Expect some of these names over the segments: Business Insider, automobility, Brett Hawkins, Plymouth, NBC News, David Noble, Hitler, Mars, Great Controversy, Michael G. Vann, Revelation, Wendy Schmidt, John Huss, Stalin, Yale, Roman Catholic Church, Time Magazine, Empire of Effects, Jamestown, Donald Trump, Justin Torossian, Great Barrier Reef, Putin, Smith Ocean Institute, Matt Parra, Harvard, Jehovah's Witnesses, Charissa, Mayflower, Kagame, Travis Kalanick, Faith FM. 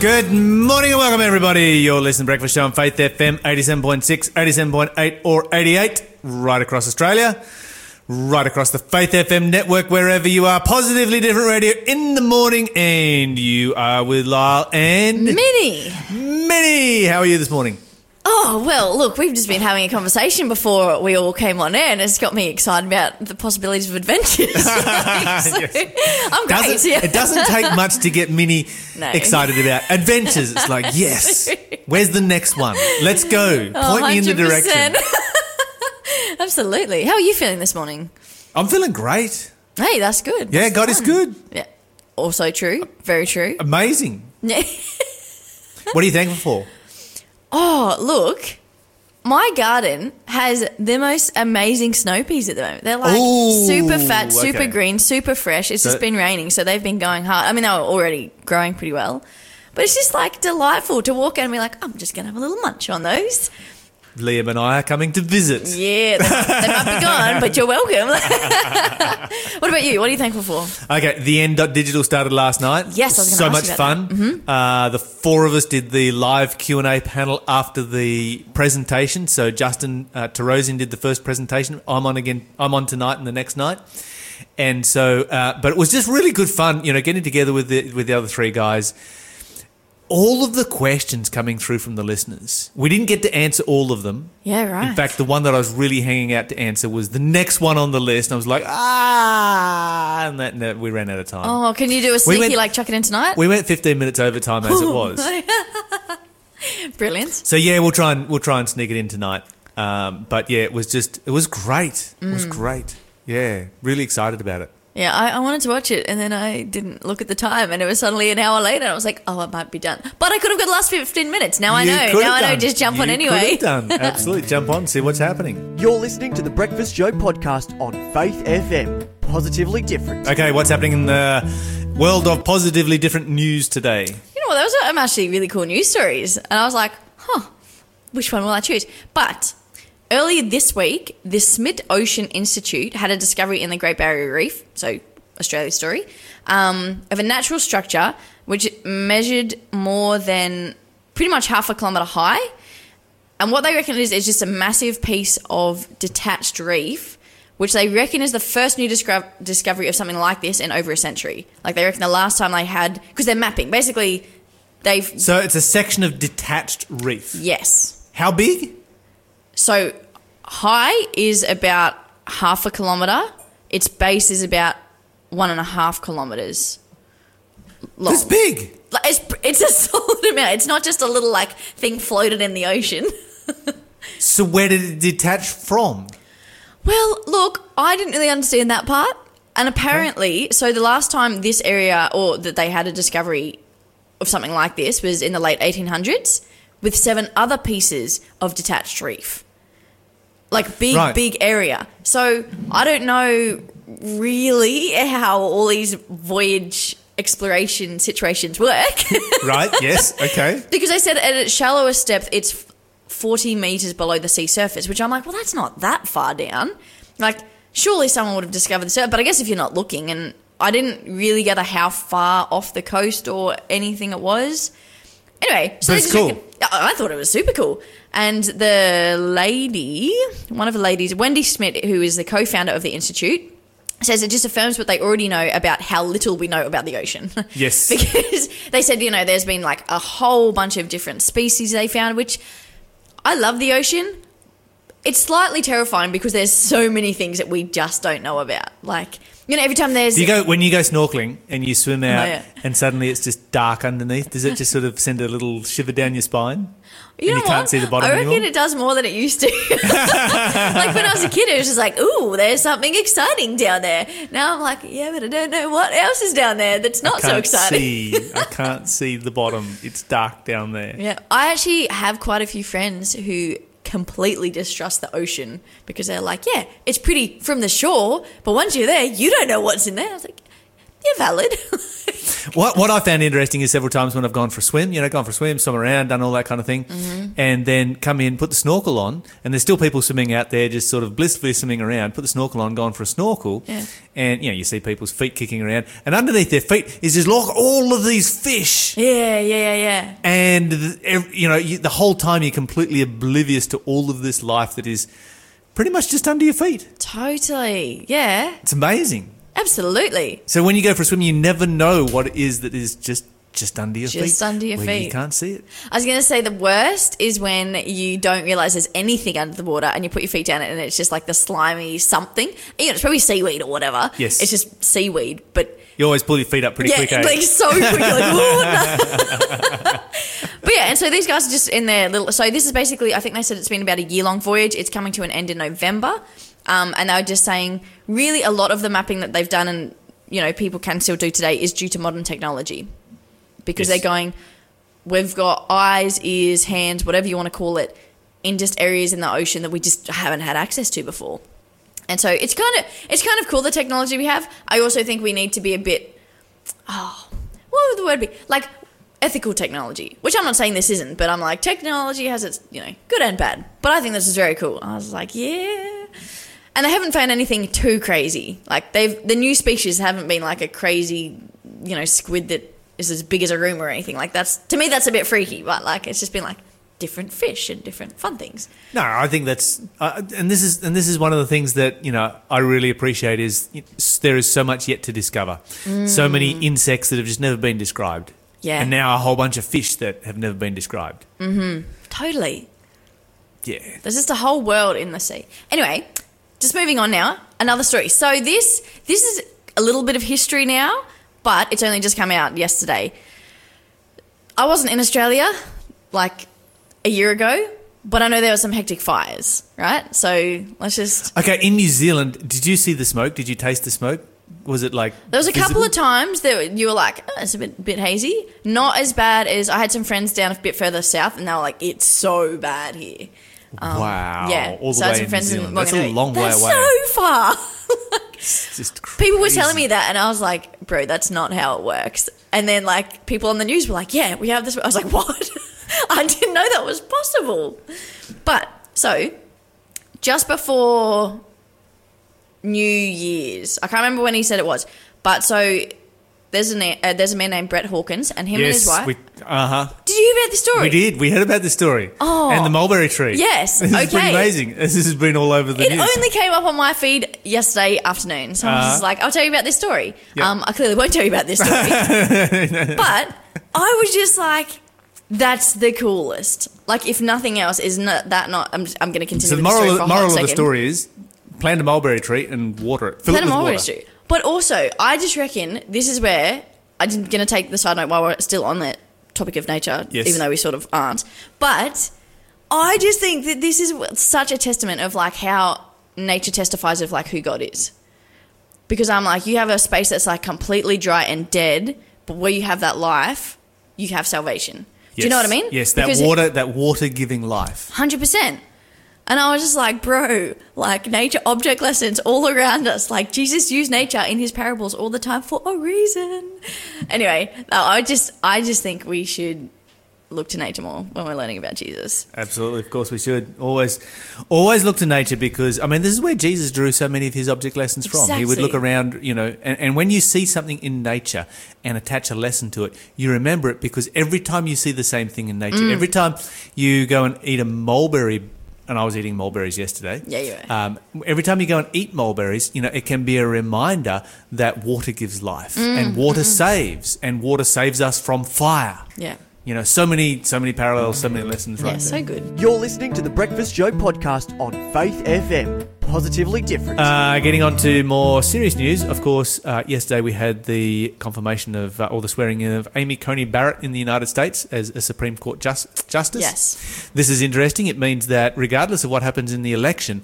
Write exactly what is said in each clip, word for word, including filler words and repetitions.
Good morning and welcome, everybody. You're listening to Breakfast Show on Faith F M, eighty-seven point six, eighty-seven point eight or eighty-eight, right across Australia, right across the Faith F M network, wherever you are. Positively Different Radio in the morning, and you are with Lyle and... Minnie. Minnie, how are you this morning? Oh, well, look, we've just been having a conversation before we all came on air, and it's got me excited about the possibilities of adventures. Like, so yes. I'm great. Doesn't, yeah. It doesn't take much to get Minnie no. excited about adventures. It's like, yes, where's the next one? Let's go. Point oh, me in the direction. Absolutely. How are you feeling this morning? I'm feeling great. Hey, that's good. Yeah, that's God fun. Is good. Yeah. Also true. Very true. Amazing. What are you thankful for? Oh, look, my garden has the most amazing snow peas at the moment. They're like Ooh, super fat, super okay. green, super fresh. It's so, just been raining, so they've been going hard. I mean, they were already growing pretty well, but it's just like delightful to walk out and be like, I'm just going to have a little munch on those. Liam and I are coming to visit. Yeah, they, they might be gone, but you're welcome. What about you? What are you thankful for? Okay, the end dot digital started last night. Yes, I was going to ask you about that. So much fun. Mm-hmm. Uh, the four of us did the live Q and A panel after the presentation. So Justin uh, Torossian did the first presentation. I'm on again. I'm on tonight and the next night. And so, uh, but it was just really good fun. You know, getting together with the, with the other three guys. All of the questions coming through from the listeners. We didn't get to answer all of them. Yeah, right. In fact, the one that I was really hanging out to answer was the next one on the list. And I was like, ah, and that, and that we ran out of time. Oh, can you do a sneaky, we went, like, chuck it in tonight? We went fifteen minutes over time as it was. Brilliant. So, yeah, we'll try and we'll try and sneak it in tonight. Um, but, yeah, it was just, it was great. Mm. It was great. Yeah, really excited about it. Yeah, I, I wanted to watch it and then I didn't look at the time and it was suddenly an hour later and I was like, oh, it might be done. But I could have got the last fifteen minutes. Now I you know. Now I know. Just jump you on anyway. Could have done. Absolutely. Jump on, see what's happening. You're listening to The Breakfast Show podcast on Faith F M. Positively Different. Okay, what's happening in the world of positively different news today? You know what? There was some actually really cool news stories and I was like, huh, which one will I choose? But earlier this week, the Smith Ocean Institute had a discovery in the Great Barrier Reef, so Australia's story, um, of a natural structure which measured more than pretty much half a kilometre high. And what they reckon it is is just a massive piece of detached reef, which they reckon is the first new disco- discovery of something like this in over a century. Like they reckon the last time they had, because they're mapping, basically they've... So it's a section of detached reef? Yes. How big? So high is about half a kilometre. Its base is about one and a half kilometres long. That's big. It's, it's a solid amount. It's not just a little, like, thing floated in the ocean. So where did it detach from? Well, look, I didn't really understand that part. And apparently, okay. so the last time this area or that they had a discovery of something like this was in the late eighteen hundreds with seven other pieces of detached reef. Like big, right. big area. So I don't know really how all these voyage exploration situations work. Right, yes, okay. Because they said at its shallowest depth it's forty metres below the sea surface, which I'm like, well, that's not that far down. Like surely someone would have discovered the surface, but I guess if you're not looking, and I didn't really gather how far off the coast or anything it was. Anyway, so this is cool. I thought it was super cool. And the lady, one of the ladies, Wendy Schmidt, who is the co-founder of the Institute, says it just affirms what they already know about how little we know about the ocean. Yes. Because they said, you know, there's been like a whole bunch of different species they found, which I love the ocean. It's slightly terrifying because there's so many things that we just don't know about. Like, you know, every time there's... Do you go, when you go snorkelling and you swim out no, yeah. and suddenly it's just dark underneath, does it just sort of send a little shiver down your spine? You and know you can't what? See the bottom I reckon anymore? It does more than it used to. Like when I was a kid, it was just like, ooh, there's something exciting down there. Now I'm like, yeah, but I don't know what else is down there that's not so exciting. See, I can't see the bottom. It's dark down there. Yeah, I actually have quite a few friends who... completely distrust the ocean because they're like, yeah, it's pretty from the shore, but once you're there, you don't know what's in there. I was like, you're valid. What what I found interesting is several times when I've gone for a swim, you know, gone for a swim, swum around, done all that kind of thing, mm-hmm. and then come in, put the snorkel on, and there's still people swimming out there just sort of blissfully swimming around, put the snorkel on, gone for a snorkel, yeah. and, you know, you see people's feet kicking around, and underneath their feet is just like all of these fish. Yeah, yeah, yeah. And, you know, the whole time you're completely oblivious to all of this life that is pretty much just under your feet. Totally, yeah. It's amazing. Absolutely. So when you go for a swim, you never know what it is that is just, just under your just feet. Just under your feet. You can't see it. I was going to say the worst is when you don't realise there's anything under the water and you put your feet down it and it's just like the slimy something. You know, it's probably seaweed or whatever. Yes. It's just seaweed, but... You always pull your feet up pretty yeah, quick, eh? Yeah, like so quick. You're like, oh, no. But yeah, and so these guys are just in their little... So this is basically, I think they said it's been about a year-long voyage. It's coming to an end in November. Um, and they were just saying really a lot of the mapping that they've done and, you know, people can still do today is due to modern technology because yes. they're going, we've got eyes, ears, hands, whatever you want to call it, in just areas in the ocean that we just haven't had access to before. And so it's kind of it's kind of cool, the technology we have. I also think we need to be a bit, oh, what would the word be? Like ethical technology, which I'm not saying this isn't, but I'm like technology has its, you know, good and bad. But I think this is very cool. I was like, yeah. And they haven't found anything too crazy. Like they've the new species haven't been like a crazy, you know, squid that is as big as a room or anything. Like that's to me that's a bit freaky, but like it's just been like different fish and different fun things. No, I think that's uh, and this is and this is one of the things that, you know, I really appreciate is there is so much yet to discover. Mm. So many insects that have just never been described. Yeah. And now a whole bunch of fish that have never been described. Mhm. Totally. Yeah. There's just a whole world in the sea. Anyway, just moving on now, another story. So this this is a little bit of history now, but it's only just come out yesterday. I wasn't in Australia like a year ago, but I know there were some hectic fires, right? So let's just... Okay, in New Zealand, did you see the smoke? Did you taste the smoke? Was it like... There was a visible? couple of times that you were like, oh, it's a bit, bit hazy. Not as bad as... I had some friends down a bit further south and they were like, it's so bad here. Um, wow. Yeah. All the so way some in friends New Zealand. That's a long way that's away. That's so far. Like, it's just crazy. People were telling me that and I was like, bro, that's not how it works. And then like people on the news were like, yeah, we have this. I was like, what? I didn't know that was possible. But so just before New Year's, I can't remember when he said it was, but so there's a, uh, there's a man named Brett Hawkins and him yes, and his wife. Uh-huh. Did you hear about this story? We did. We heard about this story. Oh. And the mulberry tree. Yes. This okay. This has been amazing. This has been all over the it news. It only came up on my feed yesterday afternoon. So uh-huh. I was just like, I'll tell you about this story. Yep. Um, I clearly won't tell you about this story. But I was just like... That's the coolest. Like, if nothing else, is not that not? I'm, I'm going to continue. So the moral, the moral of the story is: plant a mulberry tree and water it. Fill plant it with a mulberry water. tree. But also, I just reckon this is where I'm going to take the side note while we're still on that topic of nature, yes. even though we sort of aren't. But I just think that this is such a testament of like how nature testifies of like who God is, because I'm like, you have a space that's like completely dry and dead, but where you have that life, you have salvation. Yes. Do you know what I mean? Yes, that because water, it, that water giving life. one hundred percent. And I was just like, bro, like nature object lessons all around us. Like Jesus used nature in his parables all the time for a reason. Anyway, I just, I just think we should look to nature more when we're learning about Jesus. Absolutely, of course we should. Always, always look to nature because, I mean, this is where Jesus drew so many of his object lessons exactly. from. He would look around, you know, and, and when you see something in nature and attach a lesson to it, you remember it because every time you see the same thing in nature, mm. every time you go and eat a mulberry, and I was eating mulberries yesterday. Yeah, you were. Um, every time you go and eat mulberries, you know, it can be a reminder that water gives life mm. and water mm-hmm. saves and water saves us from fire. Yeah. You know, so many, so many parallels, so many lessons right yeah, so good. There. You're listening to The Breakfast Show podcast on Faith F M. Positively different. Uh, getting on to more serious news, of course, uh, yesterday we had the confirmation of, uh, or the swearing in of Amy Coney Barrett in the United States as a Supreme Court just, Justice. Yes. This is interesting. It means that regardless of what happens in the election,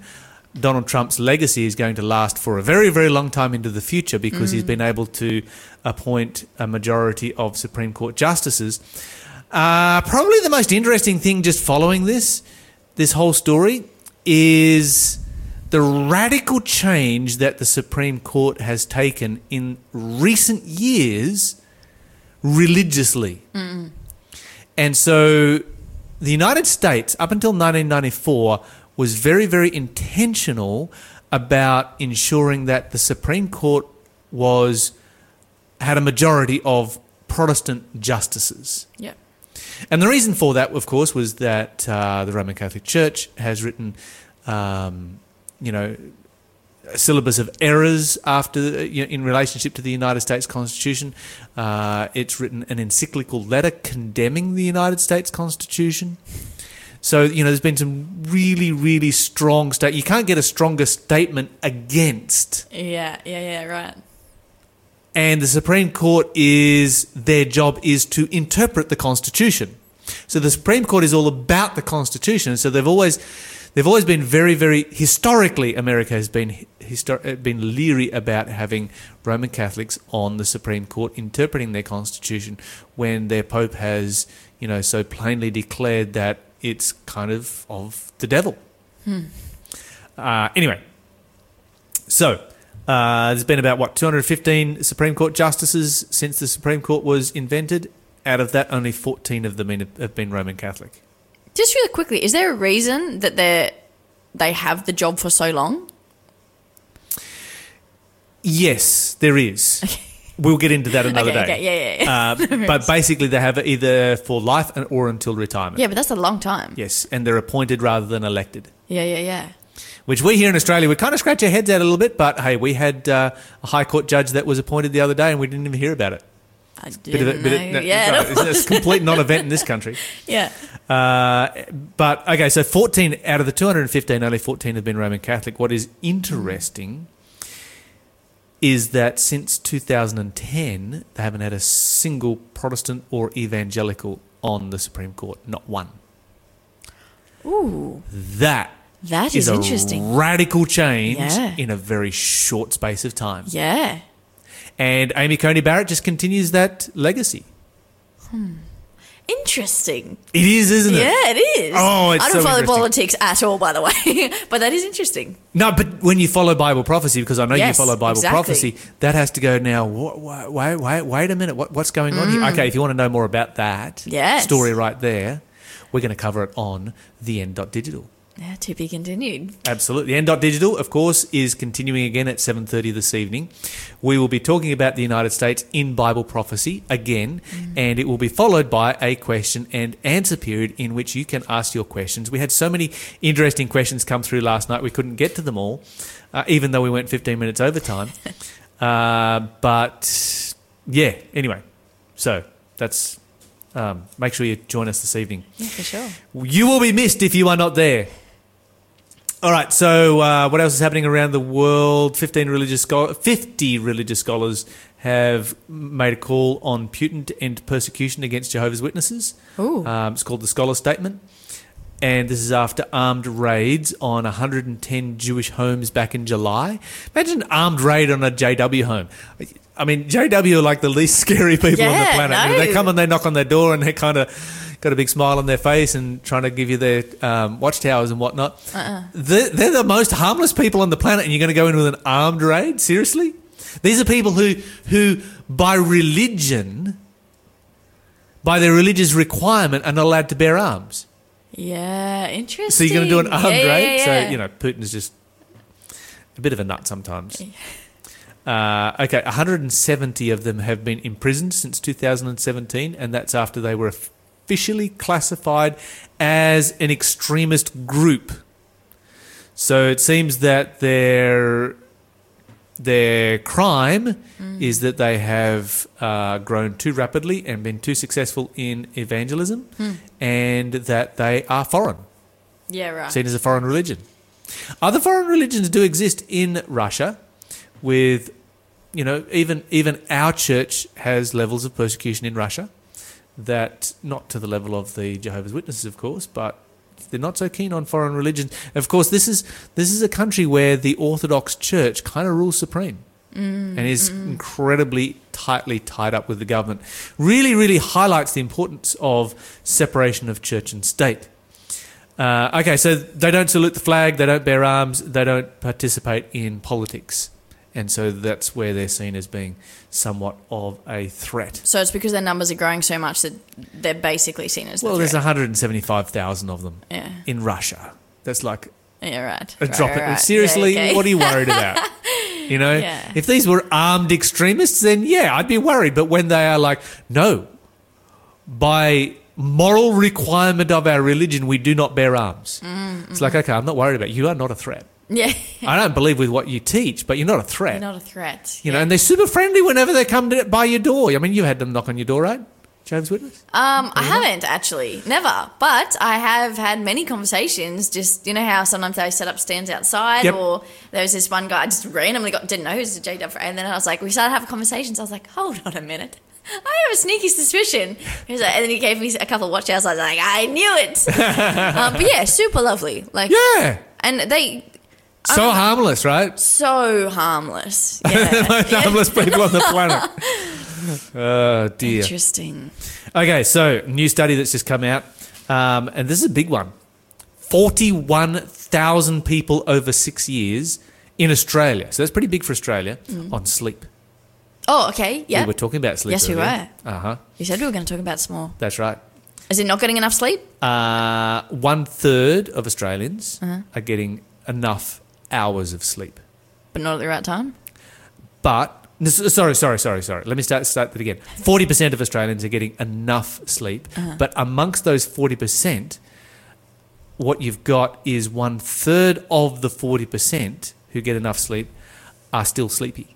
Donald Trump's legacy is going to last for a very, very long time into the future because mm. he's been able to appoint a majority of Supreme Court justices. Uh, probably the most interesting thing just following this, this whole story, is the radical change that the Supreme Court has taken in recent years religiously. Mm. And so the United States, up until nineteen ninety-four, was very, very intentional about ensuring that the Supreme Court was had a majority of Protestant justices. Yeah. And the reason for that, of course, was that uh, the Roman Catholic Church has written, um, you know, a syllabus of errors after, you know, in relationship to the United States Constitution. Uh, it's written an encyclical letter condemning the United States Constitution. So, you know, there's been some really, really strong state. You can't get a stronger statement against. Yeah, yeah, yeah, right. And the Supreme Court is, their job is to interpret the Constitution. So the Supreme Court is all about the Constitution. So they've always, they've always been very, very, historically, America has been histor- been leery about having Roman Catholics on the Supreme Court interpreting their Constitution when their Pope has, you know, so plainly declared that it's kind of of the devil. Hmm. Uh, anyway, so... Uh, there's been about, what, two hundred fifteen Supreme Court justices since the Supreme Court was invented. Out of that, only fourteen of them have been Roman Catholic. Just really quickly, is there a reason that they they have the job for so long? Yes, there is. Okay. We'll get into that another okay, day. Okay, yeah, yeah. yeah. Uh, but basically they have it either for life or until retirement. Yeah, but that's a long time. Yes, and they're appointed rather than elected. Yeah, yeah, yeah. Which we here in Australia would kind of scratch our heads out a little bit, but hey, we had uh, a High Court judge that was appointed the other day and we didn't even hear about it. I didn't know. It's a complete non-event in this country. Yeah. Uh, but, okay, so fourteen out of the two hundred fifteen, only fourteen have been Roman Catholic. What is interesting is that since two thousand ten, they haven't had a single Protestant or evangelical on the Supreme Court, not one. Ooh. That. That is, is a interesting. Radical change yeah. in a very short space of time. Yeah. And Amy Coney Barrett just continues that legacy. Hmm. Interesting. It is, isn't it? Yeah, it is. Oh, it's I don't so follow politics at all, by the way, but that is interesting. No, but when you follow Bible prophecy, because I know yes, you follow Bible exactly. prophecy, that has to go now, wait, wait, wait, wait a minute, what, what's going mm. on here? Okay, if you want to know more about that yes. story right there, we're going to cover it on the end dot digital. Yeah, to be continued. Absolutely. the end dot digital, of course, is continuing again at seven thirty this evening. We will be talking about the United States in Bible prophecy again, mm. and it will be followed by a question and answer period in which you can ask your questions. We had so many interesting questions come through last night, we couldn't get to them all, uh, even though we went fifteen minutes overtime. uh, but, yeah, anyway, so that's... Um, make sure you join us this evening. Yeah, for sure. You will be missed if you are not there. All right, so uh, what else is happening around the world? Fifteen religious scholar- fifty religious scholars have made a call on Putin to end persecution against Jehovah's Witnesses. Ooh. Um, it's called the Scholar Statement. And this is after armed raids on one hundred ten Jewish homes back in July. Imagine an armed raid on a J W home. I mean, J W are like the least scary people yeah, on the planet. No. You know, they come and they knock on their door and they kind of got a big smile on their face and trying to give you their um, watchtowers and whatnot. Uh-uh. They're, they're the most harmless people on the planet and you're going to go in with an armed raid? Seriously? These are people who, who by religion, by their religious requirement, are not allowed to bear arms. Yeah, interesting. So you're going to do an armed yeah, raid? Yeah, yeah. So, you know, Putin is just a bit of a nut sometimes. Yeah. Uh, okay, one hundred seventy of them have been imprisoned since two thousand seventeen, and that's after they were officially classified as an extremist group. So it seems that their their crime mm. is that they have uh, grown too rapidly and been too successful in evangelism, mm. and that they are foreign. Yeah, right. Seen as a foreign religion. Other foreign religions do exist in Russia. With, you know, even even our church has levels of persecution in Russia, that not to the level of the Jehovah's Witnesses, of course, but they're not so keen on foreign religion. Of course, this is this is a country where the Orthodox Church kind of rules supreme mm, and is mm. incredibly tightly tied up with the government. Really, really highlights the importance of separation of church and state. Uh, okay, so they don't salute the flag, they don't bear arms, they don't participate in politics. And so that's where they're seen as being somewhat of a threat. So it's because their numbers are growing so much that they're basically seen as well, the threat. Well, there's one hundred seventy-five thousand of them yeah. in Russia. That's like yeah, right. a right, drop right, it. Right. Seriously, yeah, okay. What are you worried about? You know, yeah. if these were armed extremists, then, yeah, I'd be worried. But when they are like, no, by moral requirement of our religion, we do not bear arms. Mm, it's mm. like, okay, I'm not worried about it. You are not a threat. Yeah, I don't believe with what you teach, but you're not a threat. You're not a threat. You yeah. know, and they're super friendly whenever they come to, by your door. I mean, you had them knock on your door, right? Jehovah's Witness? Um, I haven't actually, never. But I have had many conversations. Just you know how sometimes they set up stands outside, yep. or there was this one guy I just randomly got didn't know who's a J W, and then I was like, we started having conversations. I was like, hold on a minute, I have a sneaky suspicion. He was like, and then he gave me a couple of watch hours. I was like, I knew it. um, but yeah, super lovely. Like yeah, and they. So harmless, right? So harmless. Yeah. Most yeah. harmless people on the planet. Oh, dear. Interesting. Okay, so new study that's just come out, um, and this is a big one. forty-one thousand people over six years in Australia. So that's pretty big for Australia mm. on sleep. Oh, okay, yeah. We were talking about sleep. Yes, earlier. We were. Uh-huh. You said we were going to talk about some more. That's right. Is it not getting enough sleep? Uh, one-third of Australians uh-huh. are getting enough hours of sleep, but not at the right time. But sorry, sorry, sorry, sorry. Let me start start that again. Forty percent of Australians are getting enough sleep, uh-huh. but amongst those forty percent, what you've got is one third of the forty percent who get enough sleep are still sleepy.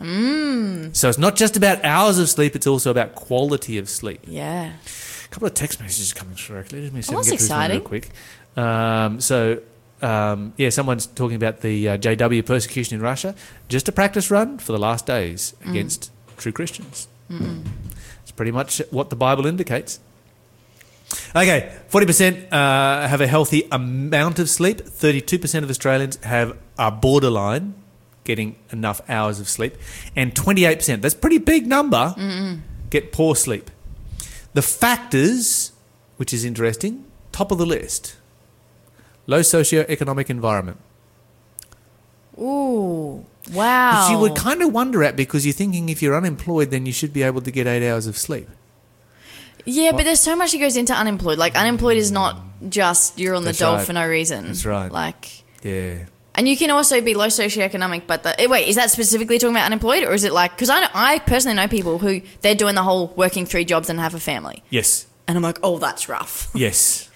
Mm. So it's not just about hours of sleep; it's also about quality of sleep. Yeah. A couple of text messages coming through. Let me see. Well, that's exciting. Real quick. Um, so. Um, yeah, someone's talking about the uh, J W persecution in Russia. Just a practice run for the last days against mm. true Christians. Mm-mm. It's pretty much what the Bible indicates. Okay, forty percent uh, have a healthy amount of sleep. thirty-two percent of Australians have a borderline getting enough hours of sleep. And twenty-eight percent, that's a pretty big number, Mm-mm. get poor sleep. The factors, which is interesting, top of the list. Low socioeconomic environment. Ooh, wow. Which you would kind of wonder at, because you're thinking if you're unemployed, then you should be able to get eight hours of sleep. Yeah, what? But there's so much that goes into unemployed. Like, unemployed is not just you're on That's the dole right. for no reason. That's right. Like, yeah. And you can also be low socioeconomic, but the, wait, is that specifically talking about unemployed, or is it like, because I, I personally know people who they're doing the whole working three jobs and have a family. Yes. And I'm like, oh, that's rough. Yes.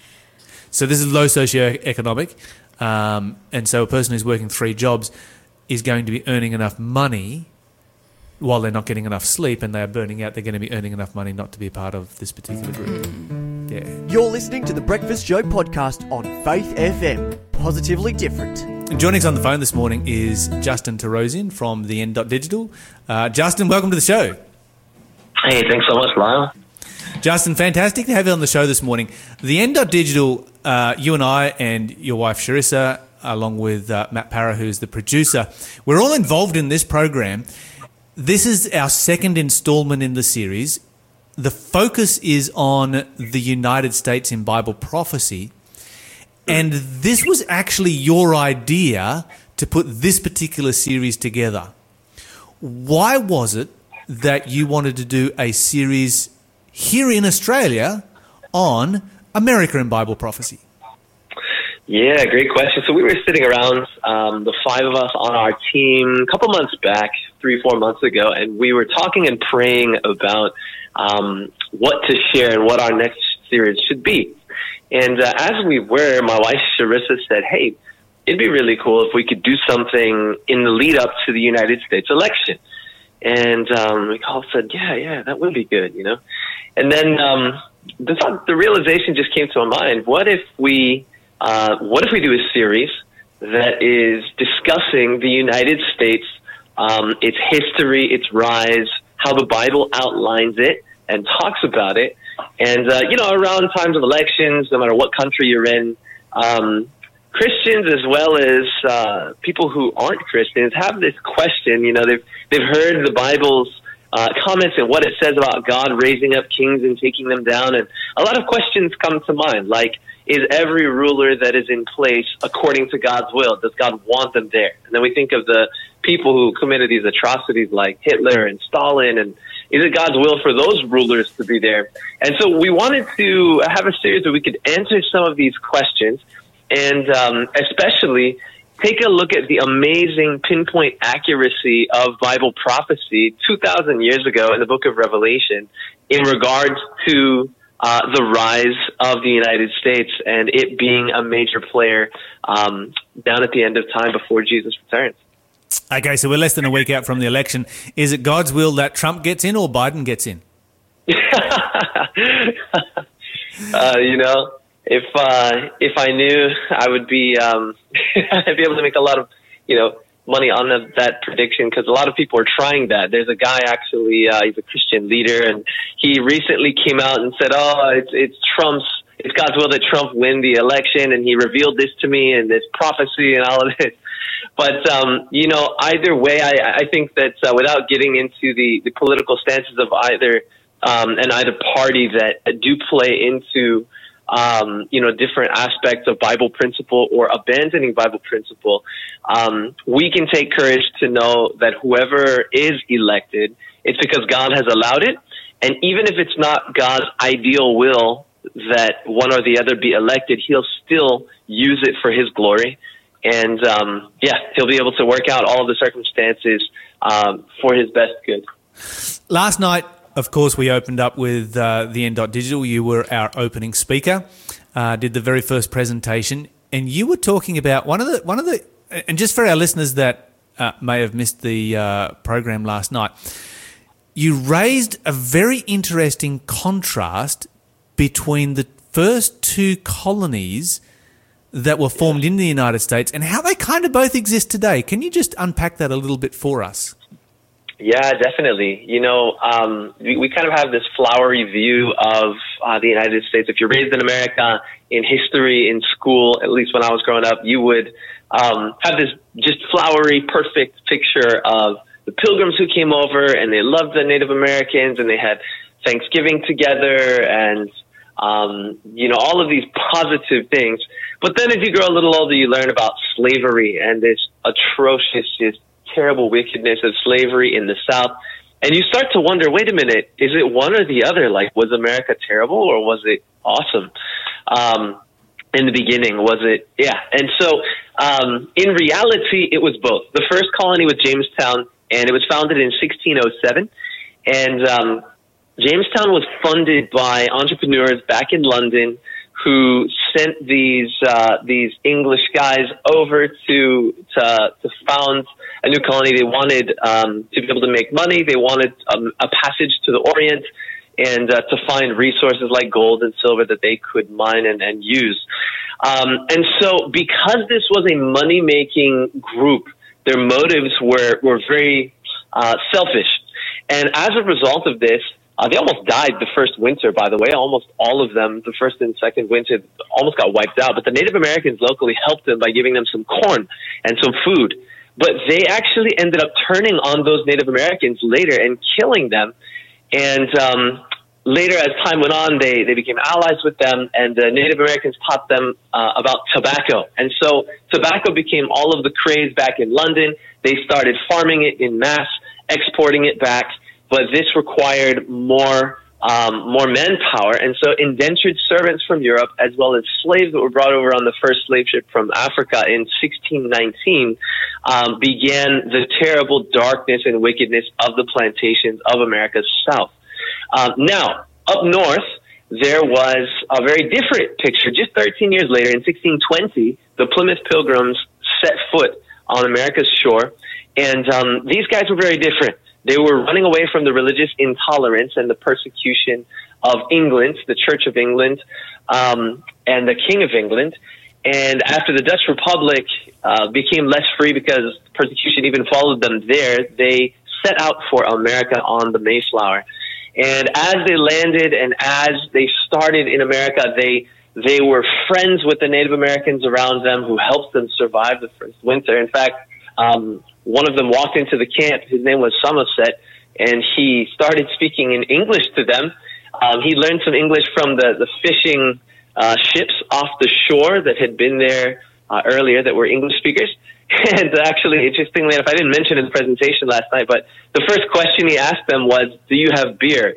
So this is low socioeconomic, um, and so a person who's working three jobs is going to be earning enough money while they're not getting enough sleep, and they're burning out. They're going to be earning enough money not to be part of this particular group. Yeah. You're listening to The Breakfast Show podcast on Faith F M, positively different. And joining us on the phone this morning is Justin Torossian from the end dot digital. Uh, Justin, welcome to the show. Hey, thanks so much, Lyle. Justin, fantastic to have you on the show this morning. the end dot digital, uh, you and I and your wife Charissa, along with uh, Matt Parra, who's the producer, we're all involved in this program. This is our second instalment in the series. The focus is on the United States in Bible prophecy, and this was actually your idea to put this particular series together. Why was it that you wanted to do a series here in Australia on America and Bible prophecy? Yeah, great question. So we were sitting around, um, the five of us on our team, a couple months back, three, four months ago, and we were talking and praying about um, what to share and what our next series should be. And uh, as we were, my wife Charissa said, hey, it'd be really cool if we could do something in the lead up to the United States election. And um, we all said, yeah, yeah, that would be good, you know. And then um, the, thought, the realization just came to my mind: What if we, uh, what if we do a series that is discussing the United States, um, its history, its rise, how the Bible outlines it and talks about it, and uh, you know, around times of elections, no matter what country you're in, um, Christians as well as uh, people who aren't Christians have this question. You know, they've they've heard the Bible's Uh, comments and what it says about God raising up kings and taking them down. And a lot of questions come to mind, like, is every ruler that is in place according to God's will? Does God want them there? And then we think of the people who committed these atrocities like Hitler and Stalin, and is it God's will for those rulers to be there? And so we wanted to have a series where we could answer some of these questions, and um, especially take a look at the amazing pinpoint accuracy of Bible prophecy two thousand years ago in the book of Revelation in regards to uh, the rise of the United States and it being a major player um, down at the end of time before Jesus returns. Okay, so we're less than a week out from the election. Is it God's will that Trump gets in or Biden gets in? uh, you know, if uh, if I knew, I would be um, I'd be able to make a lot of you know money on the, that prediction, because a lot of people are trying that. There's a guy actually, uh, he's a Christian leader, and he recently came out and said, "Oh, it's it's Trump's, it's God's will that Trump win the election," and he revealed this to me and this prophecy and all of this. But, um, you know, either way, I, I think that uh, without getting into the, the political stances of either um, and either party that do play into, um, you know, different aspects of Bible principle or abandoning Bible principle, um, we can take courage to know that whoever is elected, it's because God has allowed it. And even if it's not God's ideal will that one or the other be elected, he'll still use it for his glory. And, um, yeah, he'll be able to work out all of the circumstances um, for his best good. Last night, of course, we opened up with uh, the end dot digital. You were our opening speaker, uh, did the very first presentation, and you were talking about one of the one of the. And just for our listeners that uh, may have missed the uh, program last night, you raised a very interesting contrast between the first two colonies that were formed in the United States and how they kind of both exist today. Can you just unpack that a little bit for us? Yeah, definitely. You know, um, we, we kind of have this flowery view of uh, the United States. If you're raised in America, in history, in school, at least when I was growing up, you would um, have this just flowery, perfect picture of the Pilgrims who came over and they loved the Native Americans and they had Thanksgiving together and, um, you know, all of these positive things. But then as you grow a little older, you learn about slavery and this atrocious, this terrible wickedness of slavery in the South. And you start to wonder, wait a minute, is it one or the other? Like, was America terrible or was it awesome? Um, in the beginning, was it? Yeah. And so um, in reality, it was both. The first colony was Jamestown, and it was founded in sixteen oh seven. And um, Jamestown was funded by entrepreneurs back in London who sent these uh, these English guys over to, to to found a new colony. They wanted um, to be able to make money. They wanted um, a passage to the Orient and uh, to find resources like gold and silver that they could mine and, and use. Um, and so because this was a money-making group, their motives were, were very uh, selfish. And as a result of this, Uh, they almost died the first winter, by the way. Almost all of them, the first and second winter, almost got wiped out. But the Native Americans locally helped them by giving them some corn and some food. But they actually ended up turning on those Native Americans later and killing them. And um, later, as time went on, they, they became allies with them, and the Native Americans taught them uh, about tobacco. And so tobacco became all of the craze back in London. They started farming it in mass, exporting it back. But this required more um, more manpower, and so indentured servants from Europe, as well as slaves that were brought over on the first slave ship from Africa in sixteen nineteen, um, began the terrible darkness and wickedness of the plantations of America's South. Um, now, up north, there was a very different picture. Just thirteen years later, in sixteen twenty, the Plymouth Pilgrims set foot on America's shore, and um, these guys were very different. They were running away from the religious intolerance and the persecution of England, the Church of England, um, and the King of England. And after the Dutch Republic uh, became less free because persecution even followed them there, they set out for America on the Mayflower. And as they landed and as they started in America, they they were friends with the Native Americans around them who helped them survive the first winter. In fact, um one of them walked into the camp. His name was Somerset, and he started speaking in English to them. Um, he learned some English from the, the fishing uh, ships off the shore that had been there uh, earlier that were English speakers. And actually, interestingly enough, I didn't mention in the presentation last night, but the first question he asked them was, do you have beer?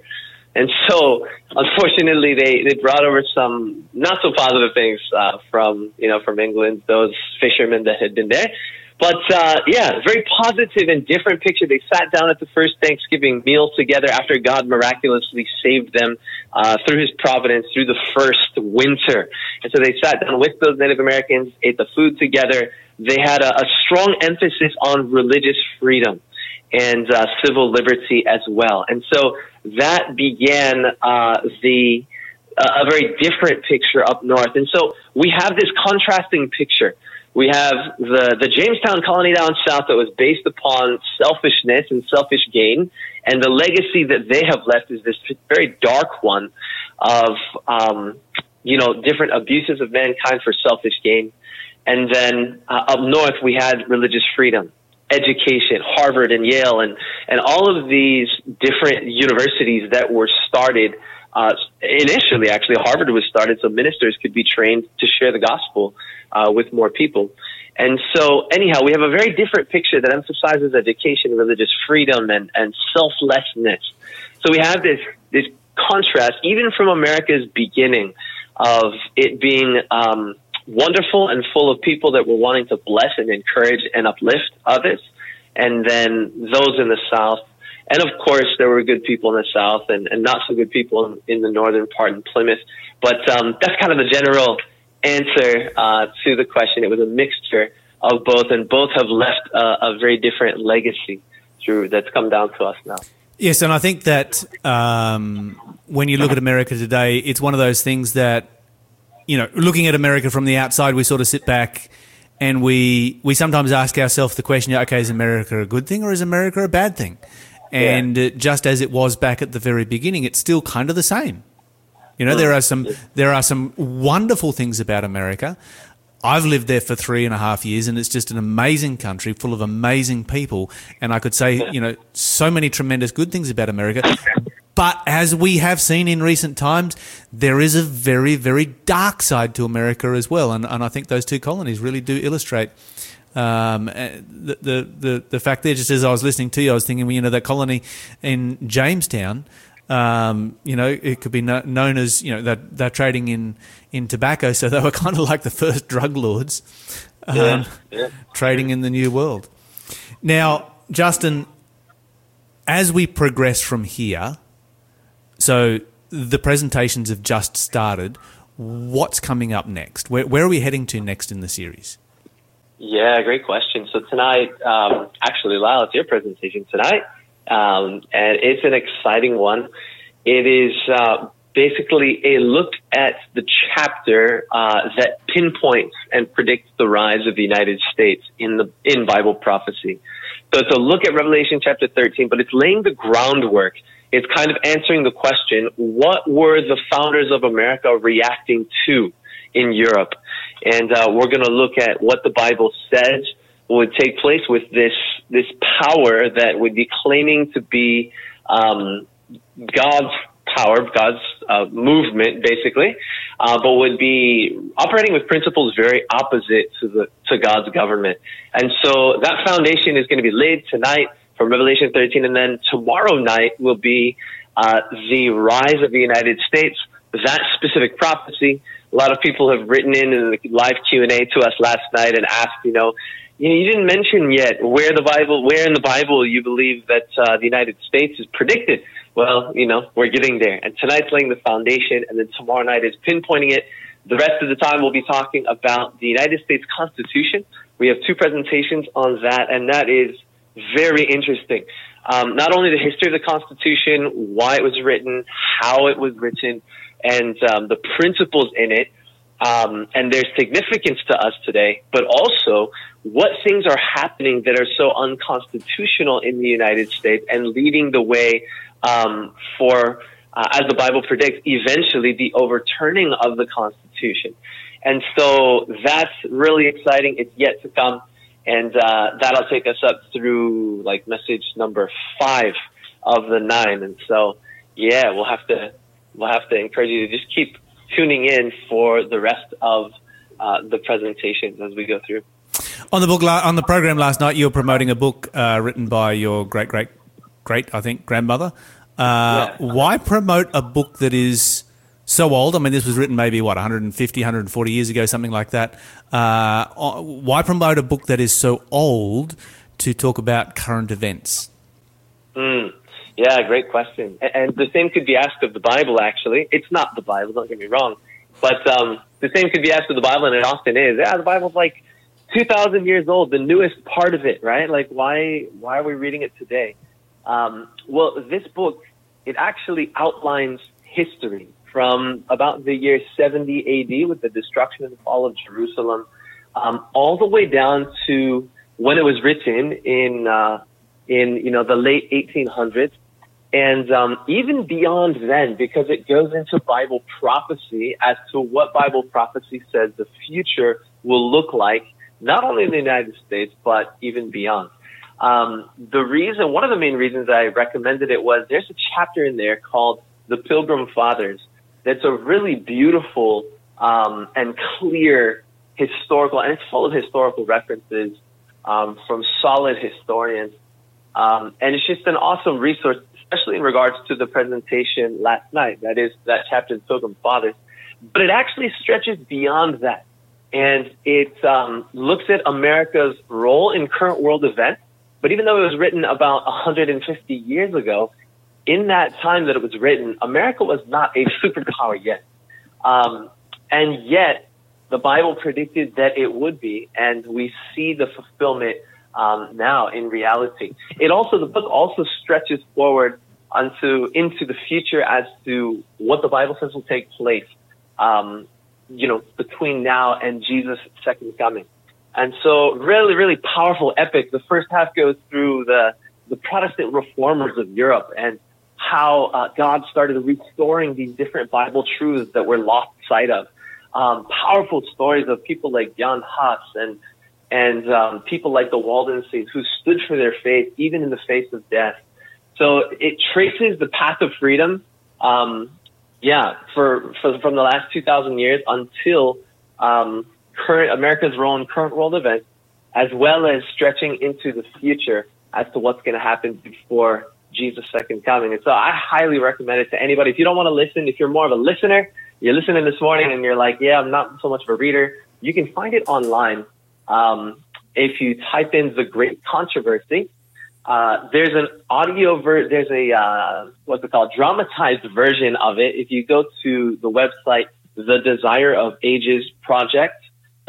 And so, unfortunately, they, they brought over some not so positive things uh, from, you know, from England, those fishermen that had been there. But, uh, yeah, very positive and different picture. They sat down at the first Thanksgiving meal together after God miraculously saved them uh, through his providence through the first winter. And so they sat down with those Native Americans, ate the food together. They had a, a strong emphasis on religious freedom and uh, civil liberty as well. And so that began uh, the uh, a very different picture up north. And so we have this contrasting picture. We have the, the Jamestown colony down south that was based upon selfishness and selfish gain, and the legacy that they have left is this very dark one of, um, you know, different abuses of mankind for selfish gain. And then uh, up north, we had religious freedom, education, Harvard and Yale, and, and all of these different universities that were started. Uh, initially, actually, Harvard was started so ministers could be trained to share the gospel uh, with more people. And so, anyhow, we have a very different picture that emphasizes education, religious freedom, and, and selflessness. So we have this, this contrast, even from America's beginning, of it being um, wonderful and full of people that were wanting to bless and encourage and uplift others, and then those in the South. And, of course, there were good people in the South and, and not so good people in, in the northern part in Plymouth. But um, that's kind of the general answer uh, to the question. It was a mixture of both, and both have left a, a very different legacy through that's come down to us now. Yes, and I think that um, when you look at America today, it's one of those things that, you know, looking at America from the outside, we sort of sit back and we, we sometimes ask ourselves the question, okay, is America a good thing or is America a bad thing? And yeah. just as it was back at the very beginning, it's still kind of the same. You know, there are some there are some wonderful things about America. I've lived there for three and a half years, and it's just an amazing country full of amazing people. And I could say, you know, so many tremendous good things about America. But as we have seen in recent times, there is a very, very dark side to America as well. And, and I think those two colonies really do illustrate Um, the, the the the fact there. Just as I was listening to you, I was thinking, you know, that colony in Jamestown, um, you know, it could be no, known as, you know, that they're trading in, in tobacco, so they were kind of like the first drug lords um, yeah. Yeah. trading in the New World. Now, Justin, as we progress from here, so the presentations have just started. What's coming up next? Where, where are we heading to next in the series? Yeah, great question. So tonight, um, actually, Lyle, it's your presentation tonight, um, and it's an exciting one. It is uh, basically a look at the chapter uh, that pinpoints and predicts the rise of the United States in the in Bible prophecy. So it's a look at Revelation chapter thirteen, but it's laying the groundwork. It's kind of answering the question, what were the founders of America reacting to in Europe? And uh, we're going to look at what the Bible says would take place with this this power that would be claiming to be um, God's power, God's uh, movement, basically, uh, but would be operating with principles very opposite to the to God's government. And so that foundation is going to be laid tonight from Revelation thirteen, and then tomorrow night will be uh, the rise of the United States, that specific prophecy. A lot of people have written in in the live Q and A to us last night and asked, you know, you know, you didn't mention yet where the Bible, where in the Bible you believe that uh, the United States is predicted. Well, you know, we're getting there. And tonight's laying the foundation, and then tomorrow night is pinpointing it. The rest of the time we'll be talking about the United States Constitution. We have two presentations on that, and that is very interesting. Um, not only the history of the Constitution, why it was written, how it was written, and um, the principles in it, um, and their significance to us today, but also what things are happening that are so unconstitutional in the United States and leading the way um, for, uh, as the Bible predicts, eventually the overturning of the Constitution. And so that's really exciting. It's yet to come, and uh, that'll take us up through like message number five of the nine. And so, yeah, we'll have to... We'll have to encourage you to just keep tuning in for the rest of uh, the presentations as we go through. On the book, on the program last night, you were promoting a book uh, written by your great, great, great, I think, grandmother. Uh, yeah. Why promote a book that is so old? I mean, this was written maybe, what, one hundred fifty, one hundred forty years ago, something like that. Uh, why promote a book that is so old to talk about current events? Mm. Yeah, great question. And the same could be asked of the Bible, actually. It's not the Bible, don't get me wrong. But um, the same could be asked of the Bible, and it often is. Yeah, the Bible's like two thousand years old, the newest part of it, right? Like, why why are we reading it today? Um, well, this book, it actually outlines history from about the year seventy A D with the destruction and fall of Jerusalem, um, all the way down to when it was written in, uh, in you know, the late eighteen hundreds. And um, even beyond then, because it goes into Bible prophecy as to what Bible prophecy says the future will look like, not only in the United States, but even beyond. Um, the reason, one of the main reasons I recommended it was there's a chapter in there called The Pilgrim Fathers. That's a really beautiful um, and clear historical, and it's full of historical references um, from solid historians. Um, and it's just an awesome resource, especially in regards to the presentation last night. That is that chapter, The Pilgrim Fathers. But it actually stretches beyond that. And it um, looks at America's role in current world events. But even though it was written about one hundred fifty years ago, in that time that it was written, America was not a superpower yet. Um, and yet, the Bible predicted that it would be, and we see the fulfillment um, now in reality. It also, the book also stretches forward onto, into the future as to what the Bible says will take place. Um, you know, between now and Jesus' second coming. And so really, really powerful epic. The first half goes through the, the Protestant reformers of Europe and how uh, God started restoring these different Bible truths that were lost sight of. Um, powerful stories of people like John Huss and, and um, people like the Waldenses who stood for their faith even in the face of death. So it traces the path of freedom, um, Yeah, for, for from the last two thousand years until um, current America's role in current world events, as well as stretching into the future as to what's going to happen before Jesus' second coming. And so I highly recommend it to anybody. If you don't want to listen, if you're more of a listener, you're listening this morning and you're like, yeah, I'm not so much of a reader, you can find it online. Um, if you type in The Great Controversy, Uh, there's an audio ver, there's a, uh, what's it called? dramatized version of it. If you go to the website, the desire of ages project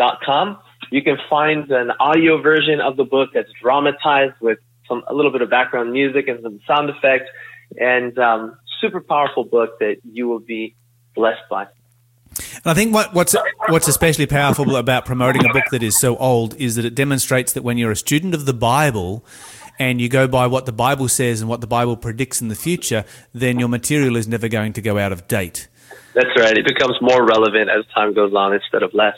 dot com, you can find an audio version of the book that's dramatized with some, a little bit of background music and some sound effects, and, um, super powerful book that you will be blessed by. And I think what, what's what's especially powerful about promoting a book that is so old is that it demonstrates that when you're a student of the Bible and you go by what the Bible says and what the Bible predicts in the future, then your material is never going to go out of date. That's right. It becomes more relevant as time goes on instead of less.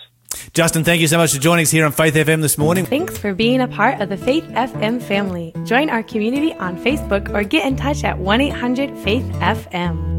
Justin, thank you so much for joining us here on Faith F M this morning. Thanks for being a part of the Faith F M family. Join our community on Facebook or get in touch at one eight hundred faith F M.